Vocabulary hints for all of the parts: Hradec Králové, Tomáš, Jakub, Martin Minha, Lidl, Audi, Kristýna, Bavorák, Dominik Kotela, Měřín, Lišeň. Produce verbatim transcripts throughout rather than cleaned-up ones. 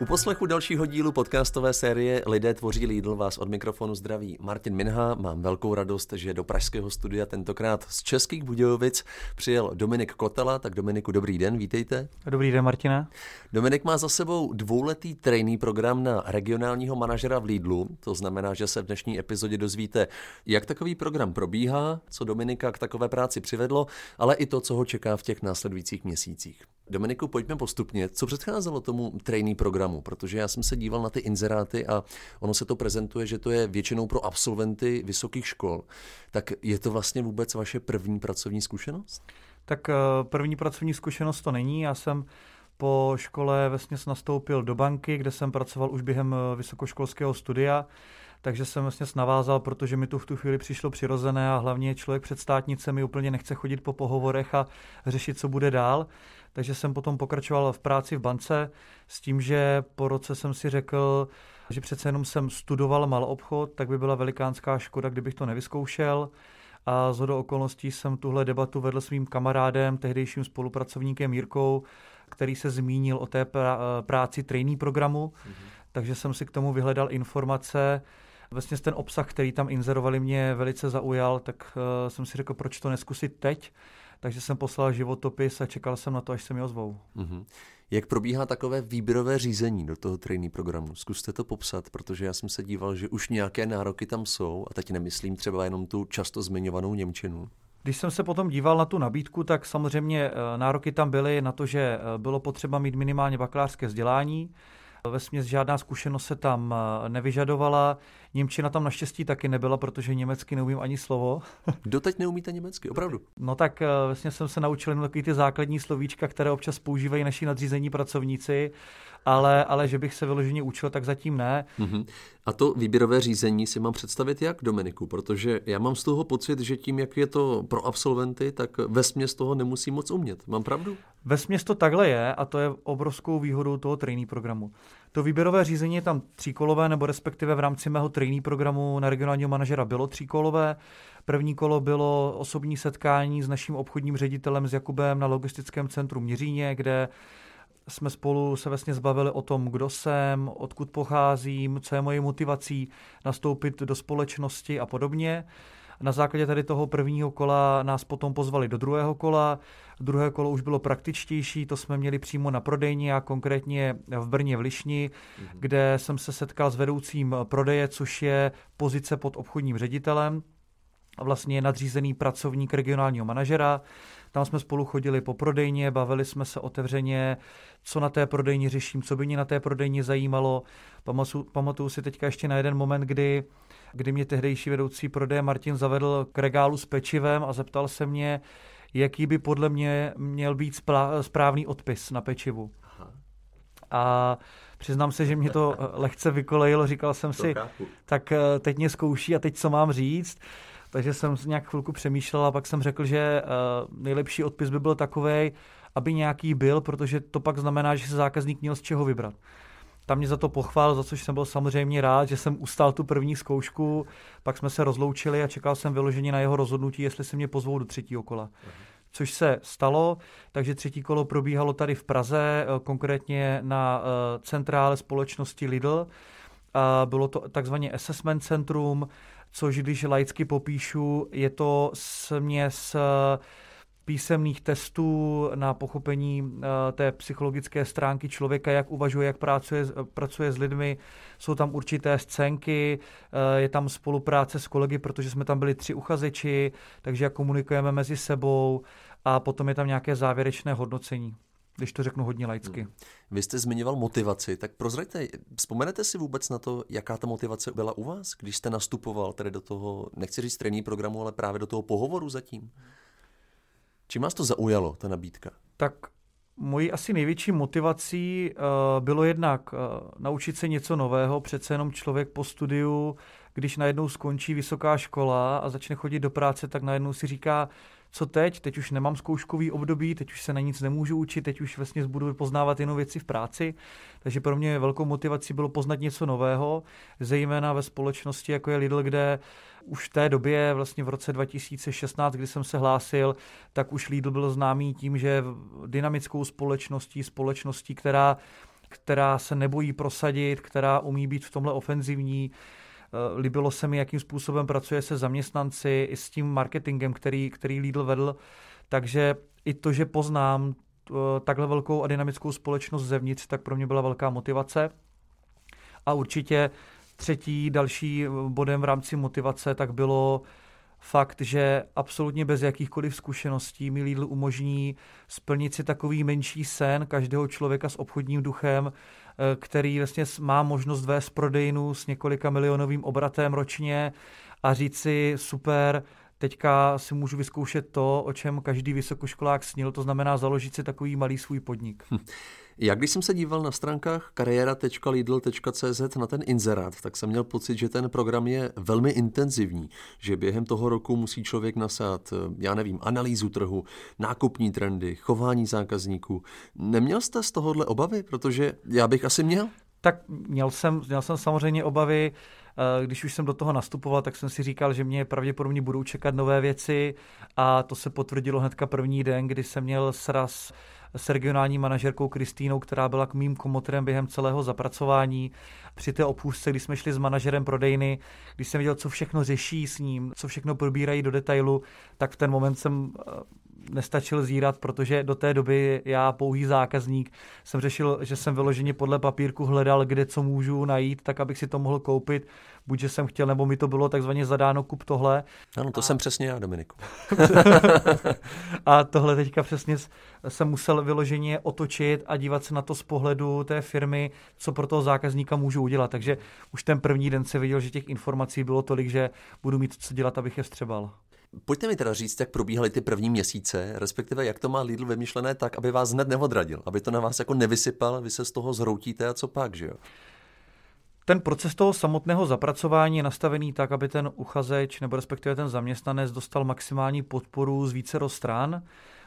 U poslechu dalšího dílu podcastové série Lidé tvoří Lidl vás od mikrofonu zdraví Martin Minha. Mám velkou radost, že do pražského studia tentokrát z Českých Budějovic přijel Dominik Kotela. Tak Dominiku, dobrý den, vítejte. Dobrý den, Martina. Dominik má za sebou dvouletý trainee program na regionálního manažera v Lidlu. To znamená, že se v dnešní epizodě dozvíte, jak takový program probíhá, co Dominika k takové práci přivedlo, ale i to, co ho čeká v těch následujících měsících. Dominiku, pojďme postupně. Co předcházelo tomu trainee programu? Protože já jsem se díval na ty inzeráty a ono se to prezentuje, že to je většinou pro absolventy vysokých škol. Tak je to vlastně vůbec vaše první pracovní zkušenost? Tak první pracovní zkušenost to není. Já jsem po škole vesměs nastoupil do banky, kde jsem pracoval už během vysokoškolského studia, takže jsem vesměs navázal, protože mi to v tu chvíli přišlo přirozené a hlavně člověk před státnicemi úplně nechce chodit po pohovorech a řešit, co bude dál. Takže jsem potom pokračoval v práci v bance s tím, že po roce jsem si řekl, že přece jenom jsem studoval maloobchod, tak by byla velikánská škoda, kdybych to nevyzkoušel. A shodou okolností jsem tuhle debatu vedl svým kamarádem, tehdejším spolupracovníkem Jirkou, který se zmínil o té práci trainee programu. Mm-hmm. Takže jsem si k tomu vyhledal informace. Vlastně ten obsah, který tam inzerovali, mě velice zaujal, tak jsem si řekl, proč to neskusit teď. Takže jsem poslal životopis a čekal jsem na to, až se mi ozvou. Mm-hmm. Jak probíhá takové výběrové řízení do toho trainee programu? Zkuste to popsat, protože já jsem se díval, že už nějaké nároky tam jsou a teď nemyslím třeba jenom tu často zmiňovanou němčinu. Když jsem se potom díval na tu nabídku, tak samozřejmě nároky tam byly na to, že bylo potřeba mít minimálně bakalářské vzdělání. Vesměs žádná zkušenost se tam nevyžadovala. Němčina tam naštěstí taky nebyla, protože německy neumím ani slovo. Doteď neumíte německy, opravdu? No tak vesměs jsem se naučil jen takový ty základní slovíčka, které občas používají naši nadřízení pracovníci, ale, ale že bych se vyloženě učil, tak zatím ne. Mm-hmm. A to výběrové řízení si mám představit jak, Dominiku? Protože já mám z toho pocit, že tím, jak je to pro absolventy, tak vesměs toho nemusí moc umět. Mám pravdu? Vesměs to takhle je a to je obrovskou výhodou toho trainee programu. To výběrové řízení je tam tříkolové, nebo respektive v rámci mého trainee programu na regionálního manažera bylo tříkolové. První kolo bylo osobní setkání s naším obchodním ředitelem s Jakubem na logistickém centru Měříně, kde jsme spolu se vlastně zbavili o tom, kdo jsem, odkud pocházím, co je moje motivací nastoupit do společnosti a podobně. Na základě tady toho prvního kola nás potom pozvali do druhého kola. Druhé kolo už bylo praktičtější, to jsme měli přímo na prodejně a konkrétně v Brně v Lišni, mm-hmm. kde jsem se setkal s vedoucím prodeje, což je pozice pod obchodním ředitelem, vlastně nadřízený pracovník regionálního manažera. Tam jsme spolu chodili po prodejně, bavili jsme se otevřeně, co na té prodejně řeším, co by mě na té prodejně zajímalo. Pamatuju si teďka ještě na jeden moment, kdy kdy mě tehdejší vedoucí prodeje Martin zavedl k regálu s pečivem a zeptal se mě, jaký by podle mě měl být správný odpis na pečivu. Aha. A přiznám se, že mě to lehce vykolejilo, říkal jsem si, tak teď mě zkouší a teď co mám říct. Takže jsem nějak chvilku přemýšlel a pak jsem řekl, že nejlepší odpis by byl takovej, aby nějaký byl, protože to pak znamená, že se zákazník měl z čeho vybrat. Tam mě za to pochvál, za což jsem byl samozřejmě rád, že jsem ustál tu první zkoušku, pak jsme se rozloučili a čekal jsem vyloženě na jeho rozhodnutí, jestli se mě pozvou do třetího kola. Což se stalo, takže třetí kolo probíhalo tady v Praze, konkrétně na centrále společnosti Lidl. Bylo to takzvané assessment centrum, což když laicky popíšu, je to směs písemných testů na pochopení té psychologické stránky člověka, jak uvažuje, jak pracuje, pracuje s lidmi. Jsou tam určité scénky, je tam spolupráce s kolegy, protože jsme tam byli tři uchazeči, takže komunikujeme mezi sebou a potom je tam nějaké závěrečné hodnocení, když to řeknu hodně laicky. Hmm. Vy jste zmiňoval motivaci, tak prozraďte, vzpomenete si vůbec na to, jaká ta motivace byla u vás, když jste nastupoval tedy do toho, nechci říct trainee programu, ale právě do toho pohovoru zatím? Čím vás to zaujalo, ta nabídka? Tak mojí asi největší motivací uh, bylo jednak uh, naučit se něco nového. Přece jenom člověk po studiu, když najednou skončí vysoká škola a začne chodit do práce, tak najednou si říká, co teď? Teď už nemám zkouškový období, teď už se na nic nemůžu učit, teď už vlastně budu poznávat jenom věci v práci. Takže pro mě velkou motivací bylo poznat něco nového, zejména ve společnosti, jako je Lidl, kde už v té době, vlastně v roce dva tisíce šestnáct, kdy jsem se hlásil, tak už Lidl byl známý tím, že dynamickou společností, společností, která která se nebojí prosadit, která umí být v tomhle ofenzivní. Líbilo se mi, jakým způsobem pracuje se zaměstnanci i s tím marketingem, který, který Lidl vedl. Takže i to, že poznám takhle velkou a dynamickou společnost zevnitř, tak pro mě byla velká motivace. A určitě třetí další bodem v rámci motivace tak bylo fakt, že absolutně bez jakýchkoliv zkušeností mi Lidl umožní splnit si takový menší sen každého člověka s obchodním duchem, který vlastně má možnost vést prodejnu s několika milionovým obratem ročně a říct si super, teďka si můžu vyzkoušet to, o čem každý vysokoškolák snil, to znamená založit si takový malý svůj podnik. Hm. Já když jsem se díval na stránkách kariéra tečka lidl tečka cé zet na ten inzerát, tak jsem měl pocit, že ten program je velmi intenzivní, že během toho roku musí člověk nasát, já nevím, analýzu trhu, nákupní trendy, chování zákazníků. Neměl jste z tohohle obavy? Protože já bych asi měl. Tak měl jsem, měl jsem samozřejmě obavy. Když už jsem do toho nastupoval, tak jsem si říkal, že mě pravděpodobně budou čekat nové věci a to se potvrdilo hnedka první den, kdy jsem měl sraz s regionální manažerkou Kristýnou, která byla k mým komotrem během celého zapracování. Při té opůzce, když jsme šli s manažerem prodejny, když jsem viděl, co všechno řeší s ním, co všechno probírají do detailu, tak v ten moment jsem nestačil zírat, protože do té doby já, pouhý zákazník, jsem řešil, že jsem vyloženě podle papírku hledal, kde co můžu najít, tak abych si to mohl koupit, buď že jsem chtěl, nebo mi to bylo takzvaně zadáno kup tohle. Ano, to a... jsem přesně já, Dominiku. A tohle teďka přesně jsem musel vyloženě otočit a dívat se na to z pohledu té firmy, co pro toho zákazníka můžu udělat. Takže už ten první den se viděl, že těch informací bylo tolik, že budu mít co dělat, abych je střebal. Pojďte mi teda říct, jak probíhaly ty první měsíce, respektive jak to má Lidl vymyšlené tak, aby vás hned neodradil, aby to na vás jako nevysypal, vy se z toho zhroutíte a co pak, že jo? Ten proces toho samotného zapracování je nastavený tak, aby ten uchazeč nebo respektive ten zaměstnanec dostal maximální podporu z vícero stran.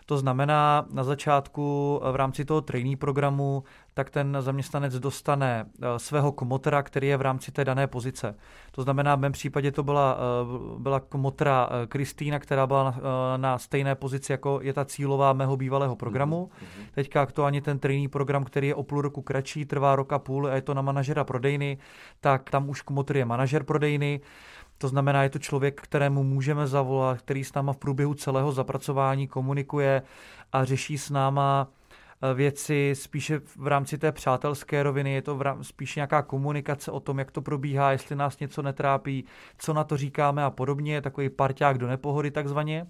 To znamená, na začátku v rámci toho trainee programu, tak ten zaměstnanec dostane svého komotra, který je v rámci té dané pozice. To znamená, v mém případě to byla, byla komotra Kristýna, která byla na, na stejné pozici, jako je ta cílová mého bývalého programu. Mm-hmm. Teďka aktuálně ten trainee program, který je o půl roku kratší, trvá rok a půl a je to na manažera prodejny, tak tam už komotr je manažer prodejny. To znamená, je to člověk, kterému můžeme zavolat, který s náma v průběhu celého zapracování komunikuje a řeší s náma věci spíše v rámci té přátelské roviny. Je to spíše nějaká komunikace o tom, jak to probíhá, jestli nás něco netrápí, co na to říkáme a podobně. Takový parťák do nepohody takzvaně.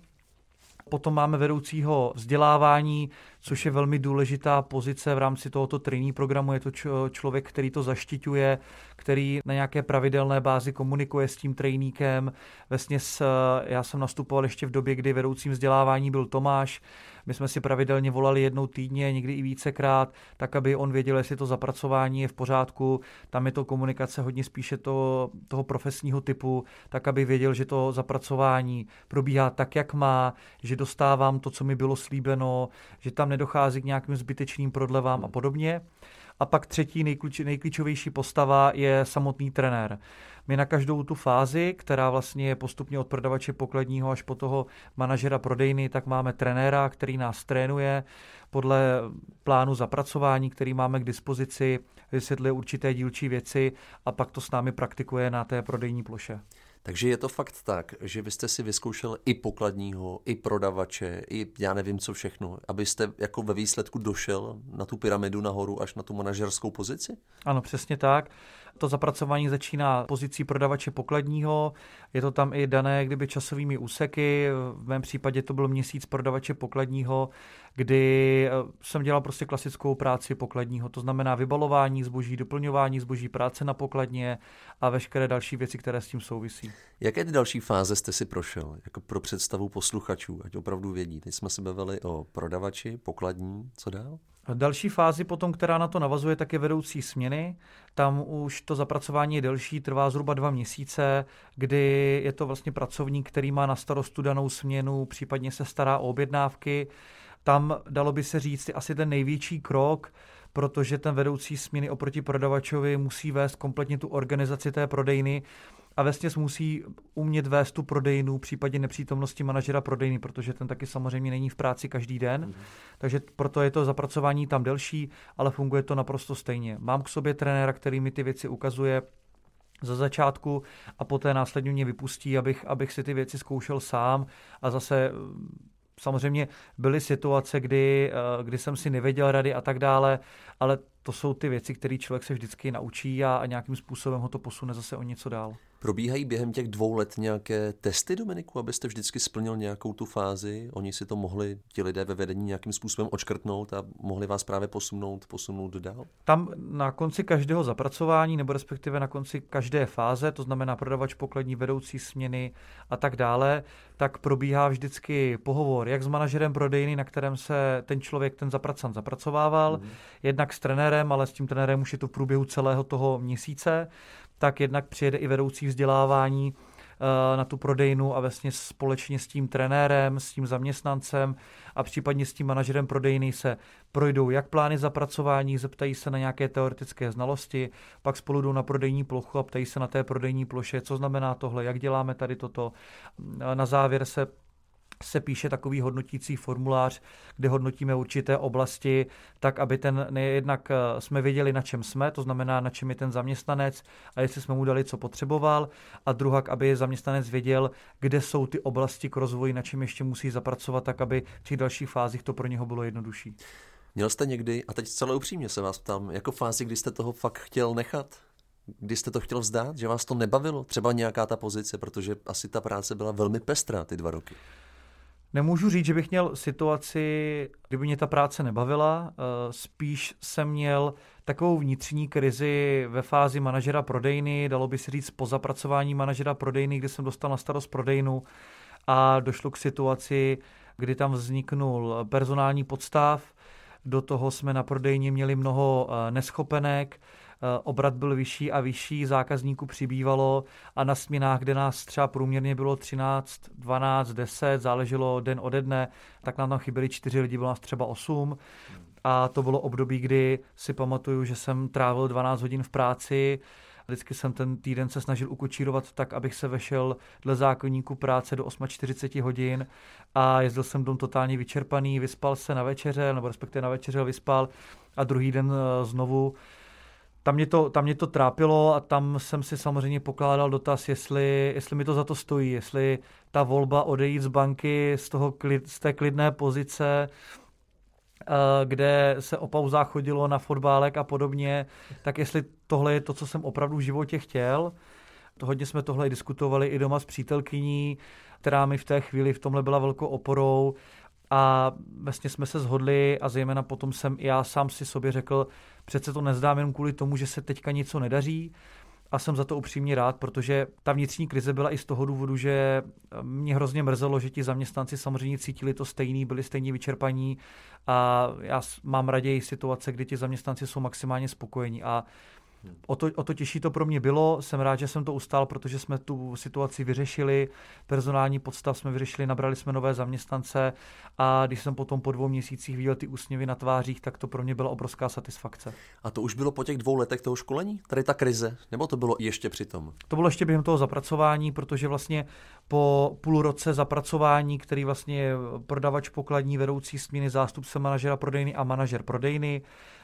Potom máme vedoucího vzdělávání, což je velmi důležitá pozice v rámci tohoto trainee programu. Je to č- člověk, který to zaštiťuje, který na nějaké pravidelné bázi komunikuje s tím trainíkem. Vesně s, já jsem nastupoval ještě v době, kdy vedoucím vzdělávání byl Tomáš. My jsme si pravidelně volali jednou týdně, někdy i vícekrát, tak aby on věděl, jestli to zapracování je v pořádku. Tam je to komunikace hodně spíše to, toho profesního typu, tak aby věděl, že to zapracování probíhá tak, jak má, že dostávám to, co mi bylo slíbeno, že tam nedochází k nějakým zbytečným prodlevám a podobně. A pak třetí nejklíč, nejklíčovější postava je samotný trenér. My na každou tu fázi, která vlastně je postupně od prodavače pokladního až po toho manažera prodejny, tak máme trenéra, který nás trénuje podle plánu zapracování, který máme k dispozici, vysvětluje určité dílčí věci a pak to s námi praktikuje na té prodejní ploše. Takže je to fakt tak, že vy jste si vyzkoušel i pokladního, i prodavače, i já nevím co všechno, abyste jako ve výsledku došel na tu pyramidu nahoru až na tu manažerskou pozici? Ano, přesně tak. To zapracování začíná pozicí prodavače pokladního, je to tam i dané kdyby časovými úseky, v mém případě to byl měsíc prodavače pokladního, kdy jsem dělal prostě klasickou práci pokladního, to znamená vybalování zboží, doplňování zboží, práce na pokladně a veškeré další věci, které s tím souvisí. Jaké ty další fáze jste si prošel, jako pro představu posluchačů, ať opravdu vědí? Teď jsme se bavili o prodavači, pokladní, co dál? Další fázi potom, která na to navazuje, tak je vedoucí směny. Tam už to zapracování je delší, trvá zhruba dva měsíce, kdy je to vlastně pracovník, který má na starostu danou směnu, případně se stará o objednávky. Tam dalo by se říct asi ten největší krok, protože ten vedoucí směny oproti prodavačovi musí vést kompletně tu organizaci té prodejny a vesměs musí umět vést tu prodejnu, případně nepřítomnosti manažera prodejny, protože ten taky samozřejmě není v práci každý den, mm. takže proto je to zapracování tam delší, ale funguje to naprosto stejně. Mám k sobě trenéra, který mi ty věci ukazuje za začátku a poté následně mě vypustí, abych, abych si ty věci zkoušel sám a zase... Samozřejmě byly situace, kdy, kdy jsem si nevěděl rady a tak dále, ale to jsou ty věci, které člověk se vždycky naučí a, a nějakým způsobem ho to posune zase o něco dál. Probíhají během těch dvou let nějaké testy, Dominiku, abyste vždycky splnil nějakou tu fázi? Oni si to mohli, ti lidé ve vedení, nějakým způsobem odškrtnout a mohli vás právě posunout, posunout dál? Tam na konci každého zapracování, nebo respektive na konci každé fáze, to znamená prodavač pokladní, vedoucí směny a tak dále, tak probíhá vždycky pohovor, jak s manažerem prodejny, na kterém se ten člověk, ten zapracant zapracovával, mm. jednak s trenérem, ale s tím trenérem už je to v průběhu celého toho měsíce, tak jednak přijede i vedoucí vzdělávání na tu prodejnu a vlastně společně s tím trenérem, s tím zaměstnancem a případně s tím manažerem prodejny se projdou jak plány zapracování, zeptají se na nějaké teoretické znalosti, pak spolu jdou na prodejní plochu a ptají se na té prodejní ploše, co znamená tohle, jak děláme tady toto. Na závěr se se píše takový hodnotící formulář, kde hodnotíme určité oblasti, tak aby ten nejednak jsme věděli, na čem jsme, to znamená, na čem je ten zaměstnanec a jestli jsme mu dali, co potřeboval, a druhak, aby zaměstnanec věděl, kde jsou ty oblasti k rozvoji, na čem ještě musí zapracovat, tak aby v těch dalších fázích to pro něho bylo jednodušší. Měl jste někdy, a teď celé upřímně se vás ptám, jako fázi, kdy jste toho fakt chtěl nechat? Kdy jste to chtěl vzdát, že vás to nebavilo? Třeba nějaká ta pozice, protože asi ta práce byla velmi pestrá ty dva roky. Nemůžu říct, že bych měl situaci, kdyby mě ta práce nebavila, spíš jsem měl takovou vnitřní krizi ve fázi manažera prodejny, dalo by se říct po zapracování manažera prodejny, kde jsem dostal na starost prodejnu a došlo k situaci, kdy tam vzniknul personální podstav, do toho jsme na prodejně měli mnoho neschopenek, obrat byl vyšší a vyšší, zákazníků přibývalo a na směnách, kde nás třeba průměrně bylo třináct, dvanáct, deset, záleželo den ode dne, tak nám tam chyběli čtyři lidi, bylo nás třeba osm a to bylo období, kdy si pamatuju, že jsem trávil dvanáct hodin v práci. Vždycky jsem ten týden se snažil ukočírovat tak, abych se vešel dle zákoníku práce do osm čtyřicet hodin a jezdil jsem dom totálně vyčerpaný, vyspal se na večeře, nebo respektive na večeře vyspal a druhý den znovu. Tam mě, to, tam mě to trápilo a tam jsem si samozřejmě pokládal dotaz, jestli, jestli mi to za to stojí, jestli ta volba odejít z banky z, toho klid, z té klidné pozice, kde se o pauzách chodilo na fotbálek a podobně, tak jestli tohle je to, co jsem opravdu v životě chtěl. Hodně jsme tohle diskutovali i doma s přítelkyní, která mi v té chvíli v tomhle byla velkou oporou a vlastně jsme se shodli a zejména potom jsem i já sám si sobě řekl, přece to nezdám jen kvůli tomu, že se teďka něco nedaří a jsem za to upřímně rád, protože ta vnitřní krize byla i z toho důvodu, že mě hrozně mrzelo, že ti zaměstnanci samozřejmě cítili to stejný, byli stejně vyčerpaní a já mám raději situace, kdy ti zaměstnanci jsou maximálně spokojení a O to, o to těžší to pro mě bylo, jsem rád, že jsem to ustál, protože jsme tu situaci vyřešili, personální podstav jsme vyřešili, nabrali jsme nové zaměstnance a když jsem potom po dvou měsících viděl ty úsměvy na tvářích, tak to pro mě byla obrovská satisfakce. A to už bylo po těch dvou letech toho školení, tady ta krize, nebo to bylo ještě přitom? To bylo ještě během toho zapracování, protože vlastně po půl roce zapracování, který vlastně prodavač pokladní, vedoucí směny, zástupce manažera prodejny a manažer prodejny,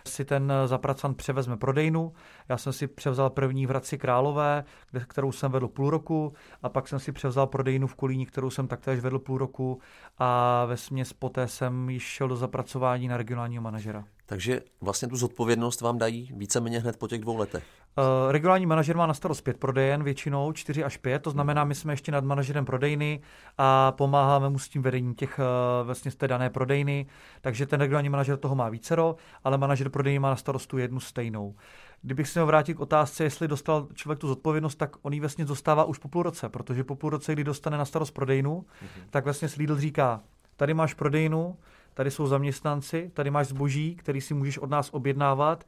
si ten zapracant převezme prodejnu. Já jsem si převzal první v Hradci Králové, kterou jsem vedl půl roku a pak jsem si převzal prodejnu v Kolíni, kterou jsem taktéž vedl půl roku a vesměs poté jsem již šel do zapracování na regionálního manažera. Takže vlastně tu zodpovědnost vám dají víceméně hned po těch dvou letech? Uh, regionální manažer má na starost pět prodejen, většinou čtyři až pět, to znamená, my jsme ještě nad manažerem prodejny a pomáháme mu s tím vedením těch uh, vlastně z té dané prodejny, takže ten regionální manažer toho má vícero, ale manažer prodejny má na starostu jednu stejnou. Kdybych se měl vrátit k otázce, jestli dostal člověk tu zodpovědnost, tak on ji vlastně dostává už po půl roce, protože po půl roce, kdy dostane na starost prodejnu, mm-hmm. tak vlastně Lidl říká, tady máš prodejnu, tady jsou zaměstnanci, tady máš zboží, který si můžeš od nás objednávat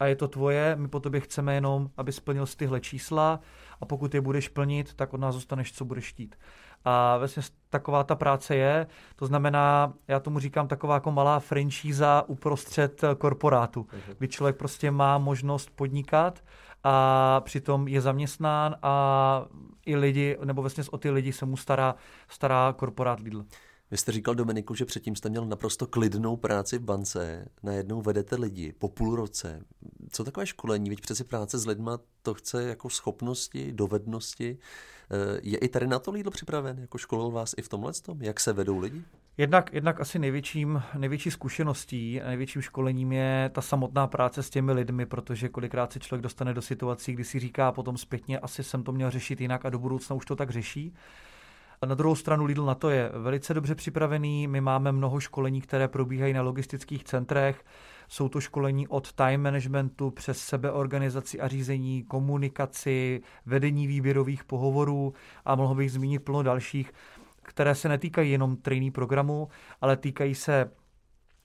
a je to tvoje, my po tobě chceme jenom, aby splnil si tyhle čísla a pokud je budeš plnit, tak od nás dostaneš, co budeš chtít. A vlastně taková ta práce je, to znamená, já tomu říkám taková jako malá franšíza uprostřed korporátu, kdy člověk prostě má možnost podnikat, a přitom je zaměstnán a i lidi, nebo vlastně o ty lidi se mu stará, stará korporát Lidl. Vy jste říkal, Dominiku, že předtím jste měl naprosto klidnou práci v bance, najednou vedete lidi po půl roce. Co takové školení? Veď přeci práce s lidma, to chce jako schopnosti, dovednosti. Je i tady na to Lidl připraven? Jako školil vás i v tomhle tom? Jak se vedou lidi? Jednak, jednak asi největším, největší zkušeností a největším školením je ta samotná práce s těmi lidmi, protože kolikrát se člověk dostane do situací, kdy si říká potom zpětně, asi jsem to měl řešit jinak a do budoucna už to tak řeší. A na druhou stranu Lidl na to je velice dobře připravený. My máme mnoho školení, které probíhají na logistických centrech. Jsou to školení od time managementu přes sebeorganizaci a řízení, komunikaci, vedení výběrových pohovorů a mohl bych zmínit plno dalších, které se netýkají jenom trainee programu, ale týkají se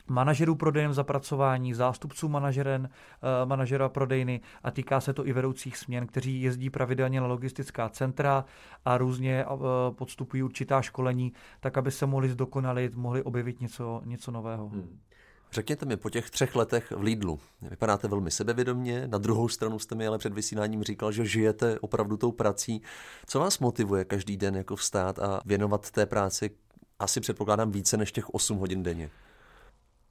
manažerů prodejem zapracování, zástupců manažeren, manažera prodejny a týká se to i vedoucích směn, kteří jezdí pravidelně na logistická centra a různě podstupují určitá školení, tak aby se mohli zdokonalit, mohli objevit něco, něco nového. Hmm. Řekněte mi, po těch třech letech v Lidlu vypadáte velmi sebevědomně, na druhou stranu jste mi ale před vysíláním říkal, že žijete opravdu tou prací. Co vás motivuje každý den jako vstát a věnovat té práci asi předpokládám více než těch osm hodin denně?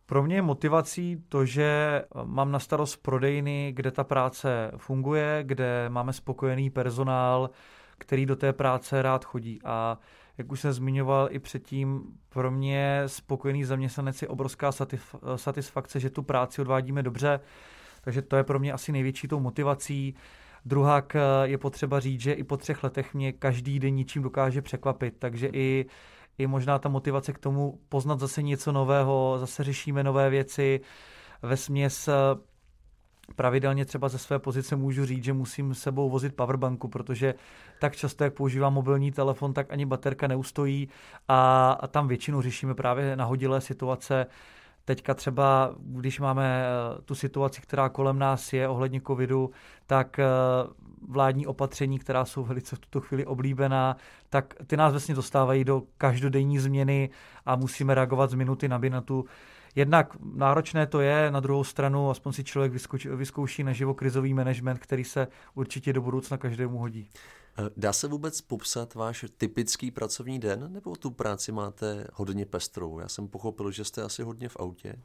Pro mě je motivací to, že mám na starost prodejny, kde ta práce funguje, kde máme spokojený personál, který do té práce rád chodí. A jak už jsem zmiňoval i předtím, pro mě spokojený zaměstnanec je obrovská satisf- satisfakce, že tu práci odvádíme dobře, takže to je pro mě asi největší tou motivací. Druhák je potřeba říct, že i po třech letech mě každý den ničím dokáže překvapit, takže i je možná ta motivace k tomu poznat zase něco nového, zase řešíme nové věci. Vesměs pravidelně třeba ze své pozice můžu říct, že musím s sebou vozit powerbanku, protože tak často, jak používám mobilní telefon, tak ani baterka neustojí a, a tam většinou řešíme právě nahodilé situace. Teďka třeba, když máme tu situaci, která kolem nás je ohledně covidu, tak vládní opatření, která jsou velice v tuto chvíli oblíbená, tak ty nás vlastně dostávají do každodenní změny a musíme reagovat z minuty na minutu. Jednak náročné to je, na druhou stranu aspoň si člověk vyzkouší, vyzkouší naživo krizový management, který se určitě do budoucna každému hodí. Dá se vůbec popsat váš typický pracovní den, nebo tu práci máte hodně pestrou? Já jsem pochopil, že jste asi hodně v autě.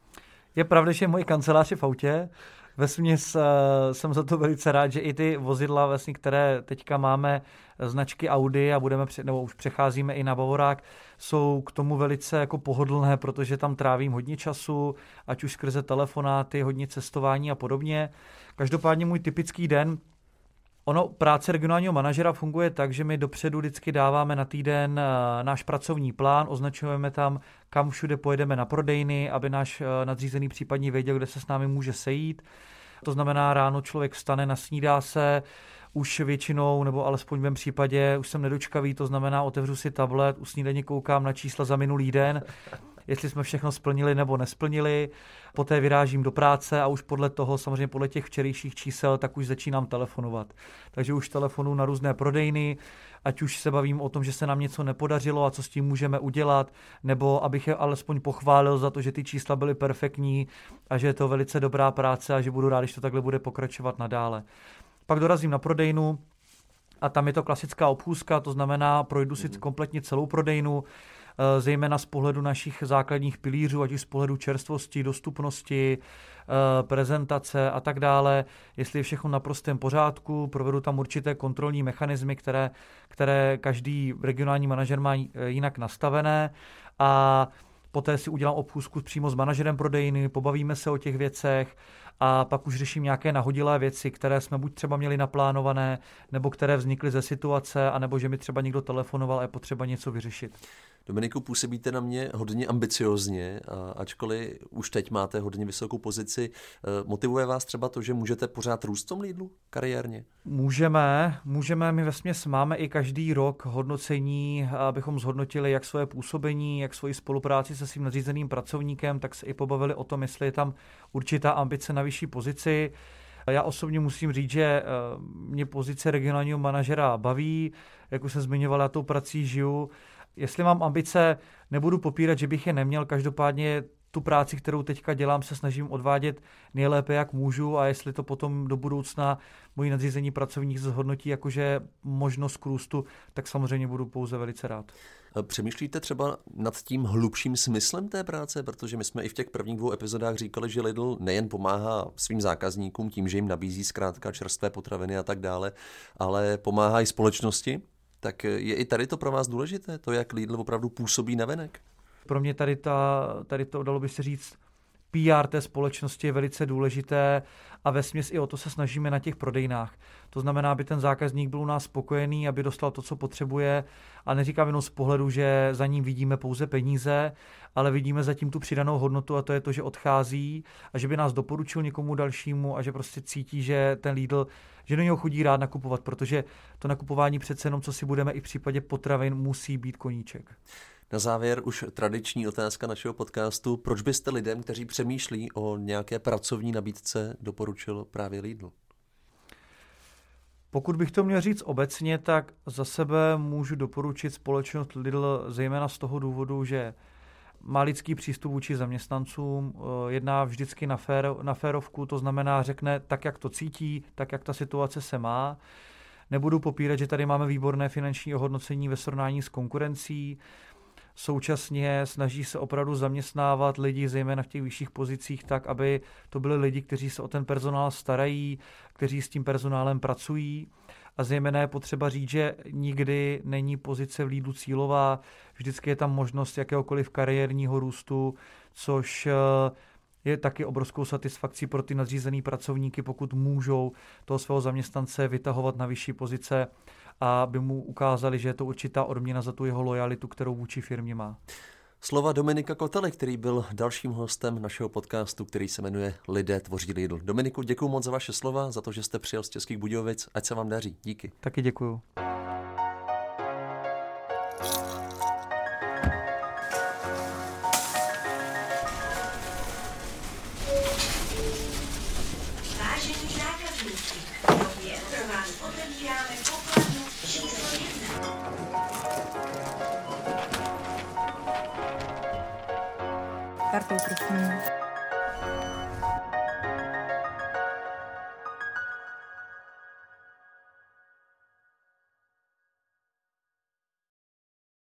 Je pravda, že moje kancelář je v autě. Vesměs uh, jsem za to velice rád, že i ty vozidla, vlastně, které teďka máme, značky Audi a budeme pře- nebo už přecházíme i na Bavorák, jsou k tomu velice jako pohodlné, protože tam trávím hodně času, ať už skrze telefonáty, hodně cestování a podobně. Každopádně můj typický den. Ono, práce regionálního manažera funguje tak, že my dopředu vždycky dáváme na týden náš pracovní plán, označujeme tam, kam všude pojedeme na prodejny, aby náš nadřízený případně věděl, kde se s námi může sejít. To znamená, ráno člověk vstane, nasnídá se, už většinou, nebo alespoň v mém případě, už jsem nedočkavý, to znamená, otevřu si tablet, u snídaně koukám na čísla za minulý den, jestli jsme všechno splnili nebo nesplnili. Poté vyrážím do práce a už podle toho, samozřejmě podle těch včerejších čísel, tak už začínám telefonovat. Takže už telefonuju na různé prodejny, ať už se bavím o tom, že se nám něco nepodařilo a co s tím můžeme udělat, nebo abych je alespoň pochválil za to, že ty čísla byly perfektní a že je to velice dobrá práce a že budu rád, když to takhle bude pokračovat nadále. Pak dorazím na prodejnu a tam je to klasická obchůzka, to znamená, projdu si kompletně celou prodejnu, zejména z pohledu našich základních pilířů, ať už z pohledu čerstvosti, dostupnosti, prezentace a tak dále. Jestli je všechno na prostém pořádku, provedu tam určité kontrolní mechanismy, které, které každý regionální manažer má jinak nastavené a poté si udělám obchůzku přímo s manažerem prodejny, pobavíme se o těch věcech a pak už řeším nějaké nahodilé věci, které jsme buď třeba měli naplánované, nebo které vznikly ze situace, anebo že mi třeba někdo telefonoval a je potřeba něco vyřešit. Dominiku, působíte na mě hodně ambiciozně, a ačkoliv už teď máte hodně vysokou pozici, motivuje vás třeba to, že můžete pořád růst v tom Lidlu kariérně? Můžeme, můžeme, my vesměs máme i každý rok hodnocení, abychom zhodnotili jak svoje působení, jak svoji spolupráci se svým nadřízeným pracovníkem, tak se i pobavili o tom, jestli je tam určitá ambice na vyšší pozici. Já osobně musím říct, že mě pozice regionálního manažera baví, jak už jsem zmiňoval, já tou prací žiju. Jestli mám ambice, nebudu popírat, že bych je neměl, každopádně tu práci, kterou teďka dělám, se snažím odvádět nejlépe, jak můžu, a jestli to potom do budoucna moji nadřízení pracovník zhodnotí jakože možnost krůstu, tak samozřejmě budu pouze velice rád. Přemýšlíte třeba nad tím hlubším smyslem té práce, protože my jsme i v těch prvních dvou epizodách říkali, že Lidl nejen pomáhá svým zákazníkům tím, že jim nabízí zkrátka čerstvé potraviny a tak dále, ale pomáhá i společnosti. Tak je i tady to pro vás důležité, to, jak Lidl opravdu působí navenek? Pro mě tady, ta, tady to, dalo by se říct, P R té společnosti je velice důležité a vesměs i o to se snažíme na těch prodejnách. To znamená, aby ten zákazník byl u nás spokojený, aby dostal to, co potřebuje, a neříkám jenom z pohledu, že za ním vidíme pouze peníze, ale vidíme zatím tu přidanou hodnotu, a to je to, že odchází a že by nás doporučil někomu dalšímu a že prostě cítí, že ten Lidl, že do něho chodí rád nakupovat, protože to nakupování přece jenom, co si budeme i v případě potravin, musí být koníček. Na závěr už tradiční otázka našeho podcastu. Proč byste lidem, kteří přemýšlí o nějaké pracovní nabídce, doporučil právě Lidl? Pokud bych to měl říct obecně, tak za sebe můžu doporučit společnost Lidl zejména z toho důvodu, že má lidský přístup vůči zaměstnancům, jedná vždycky na, fér, na férovku, to znamená řekne tak, jak to cítí, tak, jak ta situace se má. Nebudu popírat, že tady máme výborné finanční ohodnocení ve srovnání s konkurencí. Současně snaží se opravdu zaměstnávat lidi, zejména v těch vyšších pozicích, tak, aby to byli lidi, kteří se o ten personál starají, kteří s tím personálem pracují. A zejména je potřeba říct, že nikdy není pozice v Lidlu cílová, vždycky je tam možnost jakéhokoliv kariérního růstu, což je taky obrovskou satisfakcí pro ty nadřízený pracovníky, pokud můžou toho svého zaměstnance vytahovat na vyšší pozice, a aby mu ukázali, že je to určitá odměna za tu jeho lojalitu, kterou vůči firmě má. Slova Dominika Kotely, který byl dalším hostem našeho podcastu, který se jmenuje Lidé tvoří Lidl. Dominiku, děkuju moc za vaše slova, za to, že jste přijel z Českých Budějovic. Ať se vám daří. Díky. Taky děkuju. Kartou, prosím.